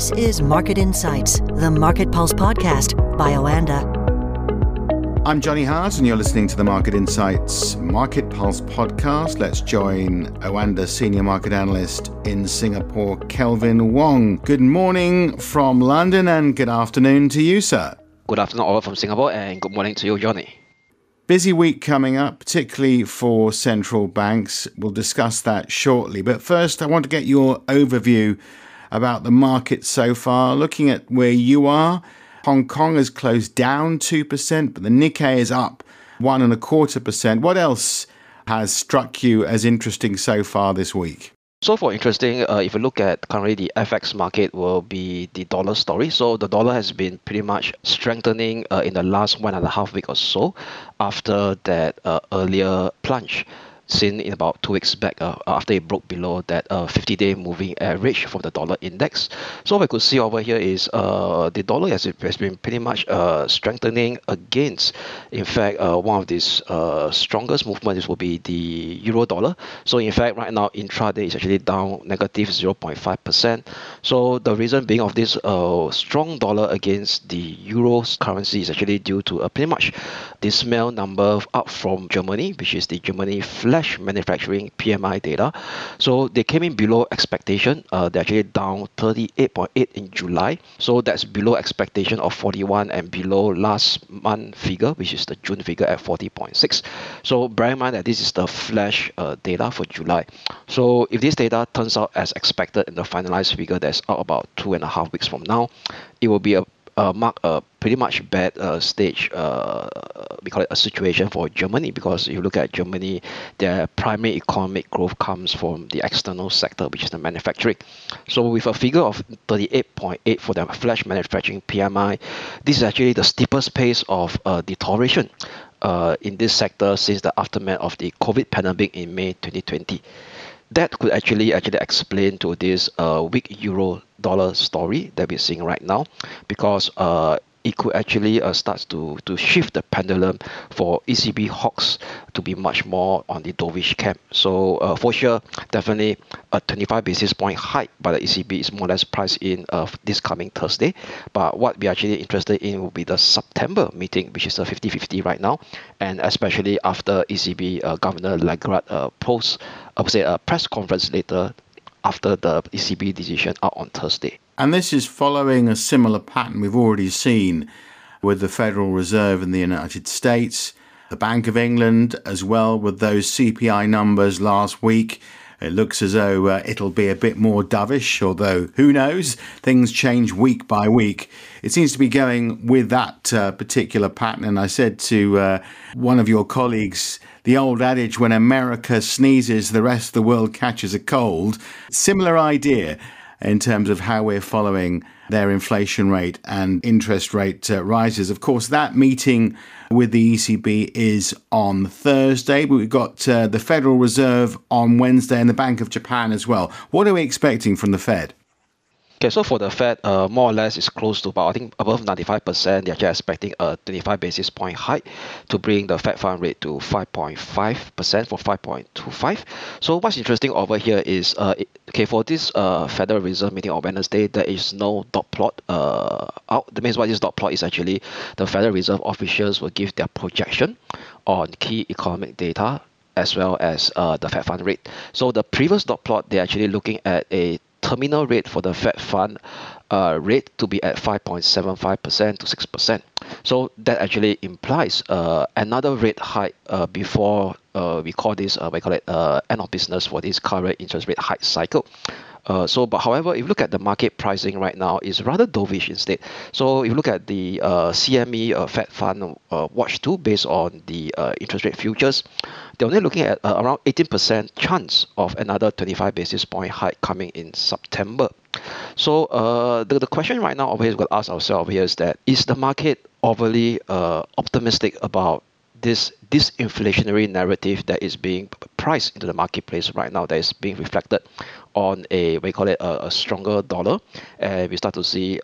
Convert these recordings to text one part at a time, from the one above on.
This is Market Insights, the Market Pulse podcast by Oanda. I'm Johnny Hart and you're listening to the Market Insights Market Pulse podcast. Let's join Oanda Senior Market Analyst in Singapore, Kelvin Wong. Good morning from London and good afternoon to you, sir. Good afternoon all from Singapore and good morning to you, Johnny. Busy week coming up, particularly for central banks. We'll discuss that shortly. But first, I want to get your overview about the market so far. Looking at where you are, Hong Kong has closed down 2%, but the Nikkei is up 1.25%. What else has struck you as interesting so far this week? So for interesting, if you look at currently the FX market will be the dollar story. So the dollar has been pretty much strengthening in the last 1.5 weeks or so after that earlier plunge seen in about 2 weeks back after it broke below that 50-day moving average for the dollar index. So what we could see over here is the dollar has been pretty much strengthening against. In fact, one of these strongest movements will be the euro dollar. So in fact, right now, intraday is actually down negative 0.5%. So the reason being of this strong dollar against the euro currency is actually due to pretty much the small number up from Germany, which is the Germany flat manufacturing PMI data. So they came in below expectation. They're actually down 38.8 in July. So that's below expectation of 41 and below last month figure, which is the June figure at 40.6. So bear in mind that this is the flash data for July. So if this data turns out as expected in the finalized figure that's out about 2.5 weeks from now, it will be mark a pretty much bad stage, we call it a situation for Germany, because if you look at Germany, their primary economic growth comes from the external sector, which is the manufacturing. So with a figure of 38.8 for the flash manufacturing PMI, this is actually the steepest pace of deterioration in this sector since the aftermath of the COVID pandemic in May 2020. That could actually explain to this weak euro dollar story that we're seeing right now, because it could actually start to shift the pendulum for ECB hawks to be much more on the dovish camp. So for sure, definitely a 25 basis point hike by the ECB is more or less priced in this coming Thursday. But what we're actually interested in will be the September meeting, which is a 50-50 right now, and especially after ECB Governor Lagarde a press conference later after the ECB decision out on Thursday. And this is following a similar pattern we've already seen with the Federal Reserve in the United States, the Bank of England as well with those CPI numbers last week. It looks as though it'll be a bit more dovish, although who knows, things change week by week. It seems to be going with that particular pattern. And I said to one of your colleagues, the old adage, when America sneezes, the rest of the world catches a cold. Similar idea in terms of how we're following their inflation rate and interest rate rises. Of course, that meeting with the ECB is on Thursday, but we've got the Federal Reserve on Wednesday and the Bank of Japan as well. What are we expecting from the Fed? Okay, so for the Fed, more or less, it's close to about, I think, above 95%. They're just expecting a 25 basis point hike to bring the Fed fund rate to 5.5% from 5.25. So what's interesting over here is, for this Federal Reserve meeting on Wednesday, there is no dot plot out. That means what this dot plot is actually the Federal Reserve officials will give their projection on key economic data as well as the Fed fund rate. So the previous dot plot, they're actually looking at a terminal rate for the Fed fund rate to be at 5.75% to 6%. So that actually implies another rate hike before we call it end of business for this current interest rate hike cycle. However, if you look at the market pricing right now, it's rather dovish instead. So if you look at the CME Fed Fund Watch 2 based on the interest rate futures, they're only looking at around 18% chance of another 25 basis point hike coming in September. So the question right now always we'll ask ourselves here is that, is the market overly optimistic about this disinflationary narrative that is being priced into the marketplace right now, that is being reflected on a stronger dollar, and we start to see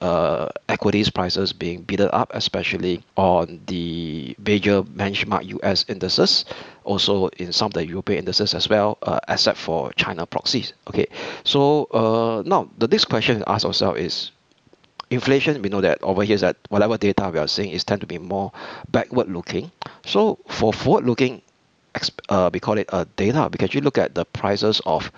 equities prices being beaten up, especially on the major benchmark US indices, also in some of the European indices as well, except for China proxies. Okay, so now the next question we ask ourselves is, inflation, we know that over here is that whatever data we are seeing is tend to be more backward looking. So for forward looking, we call it data, because you look at the prices of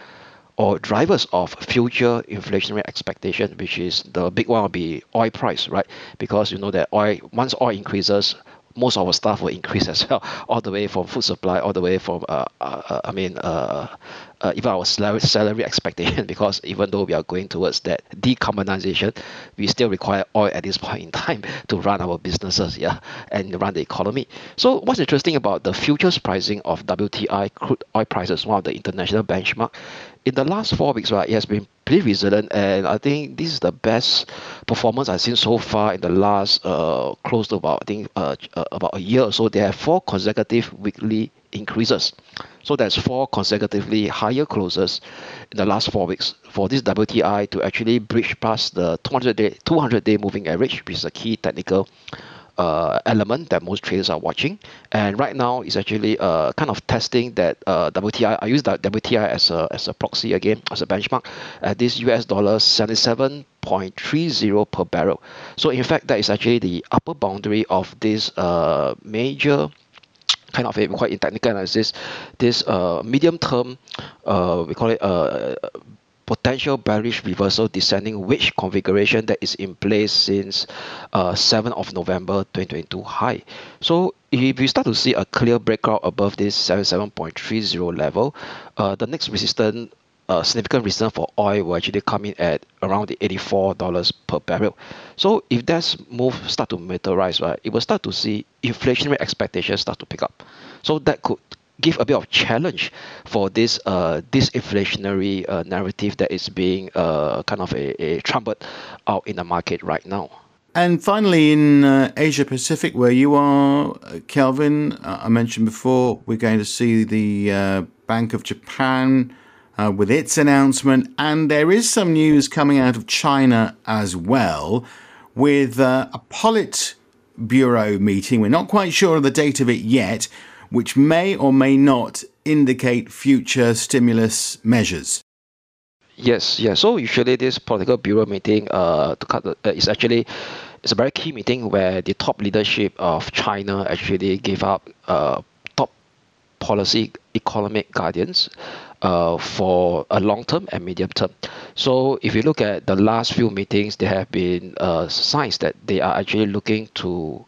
or drivers of future inflationary expectation, which is the big one will be oil price, right? Because you know that oil, once oil increases, most of our stuff will increase as well, all the way from food supply, all the way from even our salary expectation, because even though we are going towards that decarbonization, we still require oil at this point in time to run our businesses, yeah, and run the economy. So what's interesting about the futures pricing of WTI crude oil prices, one of the international benchmark, in the last 4 weeks, right, it has been pretty resilient, and I think this is the best performance I've seen so far in the last close to about, I think, about a year or so. They have 4 consecutive weekly increases. So that's 4 consecutively higher closes in the last 4 weeks for this WTI to actually breach past the 200-day moving average, which is a key technical element that most traders are watching. And right now is actually kind of testing that WTI. I use that WTI as a proxy again, as a benchmark, at this $77.30 per barrel. So in fact, that is actually the upper boundary of this major kind of a, quite in technical analysis, this medium term, we call it potential bearish reversal descending wedge configuration that is in place since 7th of November 2022 high. So if you start to see a clear breakout above this 77.30 level, the next resistance, significant resistance for oil will actually come in at around the $84 per barrel. So if that move start to materialize, right, it will start to see inflationary expectations start to pick up. So that could give a bit of challenge for this disinflationary narrative that is being kind of a trumpet out in the market right now. And finally, in Asia Pacific, where you are, Kelvin, I mentioned before, we're going to see the Bank of Japan with its announcement, and there is some news coming out of China as well, with a Politburo meeting. We're not quite sure of the date of it yet, which may or may not indicate future stimulus measures. Yes, yeah. So usually this Politburo meeting is actually, it's a very key meeting where the top leadership of China actually gave up top policy economic guidance for a long term and medium term. So if you look at the last few meetings, there have been signs that they are actually looking to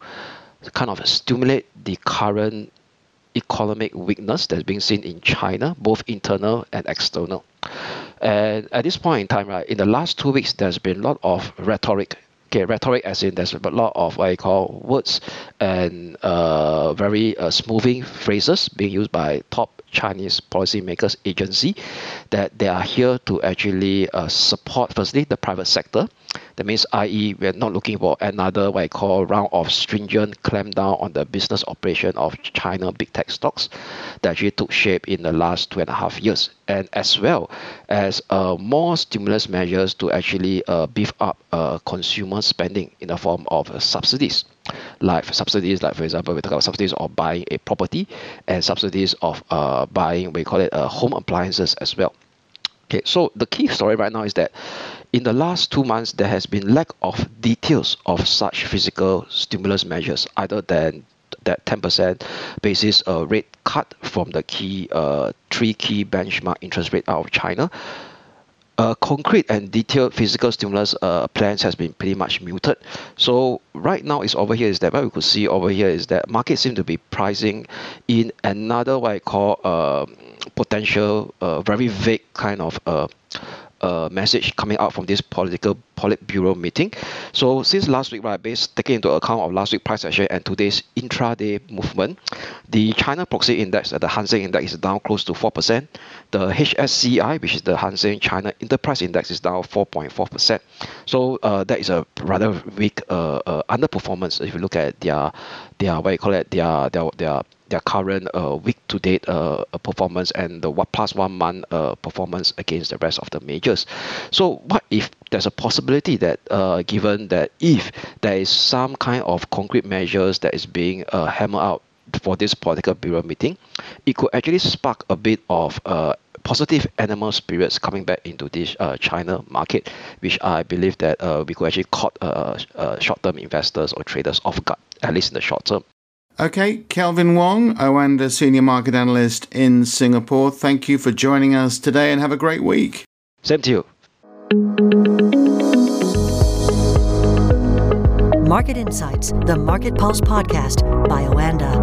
kind of stimulate the current economic weakness that's being seen in China, both internal and external. And at this point in time, right, in the last 2 weeks, there's been a lot of rhetoric. Okay, rhetoric as in there's a lot of what I call words and very smoothing phrases being used by top Chinese policymakers agency that they are here to actually support, firstly, the private sector. That means, i.e., we're not looking for another what I call round of stringent clampdown on the business operation of China big tech stocks that actually took shape in the last 2.5 years, and as well as more stimulus measures to actually beef up consumer spending in the form of subsidies. Like for example, we talk about subsidies of buying a property and subsidies of buying, we call it home appliances as well. Okay, so the key story right now is that in the last 2 months, there has been lack of details of such physical stimulus measures, other than that 10% basis rate cut from the key three key benchmark interest rate out of China. Concrete and detailed physical stimulus plans has been pretty much muted. So right now is over here is that what we could see over here is that markets seem to be pricing in another what I call potential very vague kind of message coming out from this Politburo meeting. So since last week, right, based taking into account of last week's price action and today's intraday movement, the China proxy index, the Hang Seng index, is down close to 4%. The HSCEI, which is the Hang Seng China Enterprise Index, is down 4.4%. So that is a rather weak underperformance if you look at their current week-to-date performance and the past 1 month performance against the rest of the majors. So what if there's a possibility that given that if there is some kind of concrete measures that is being hammered out for this Politburo meeting, it could actually spark a bit of positive animal spirits coming back into this China market, which I believe that we could actually caught short-term investors or traders off guard, at least in the short term. Okay, Kelvin Wong, Oanda Senior Market Analyst in Singapore. Thank you for joining us today and have a great week. Same to you. Market Insights, the Market Pulse podcast by Oanda.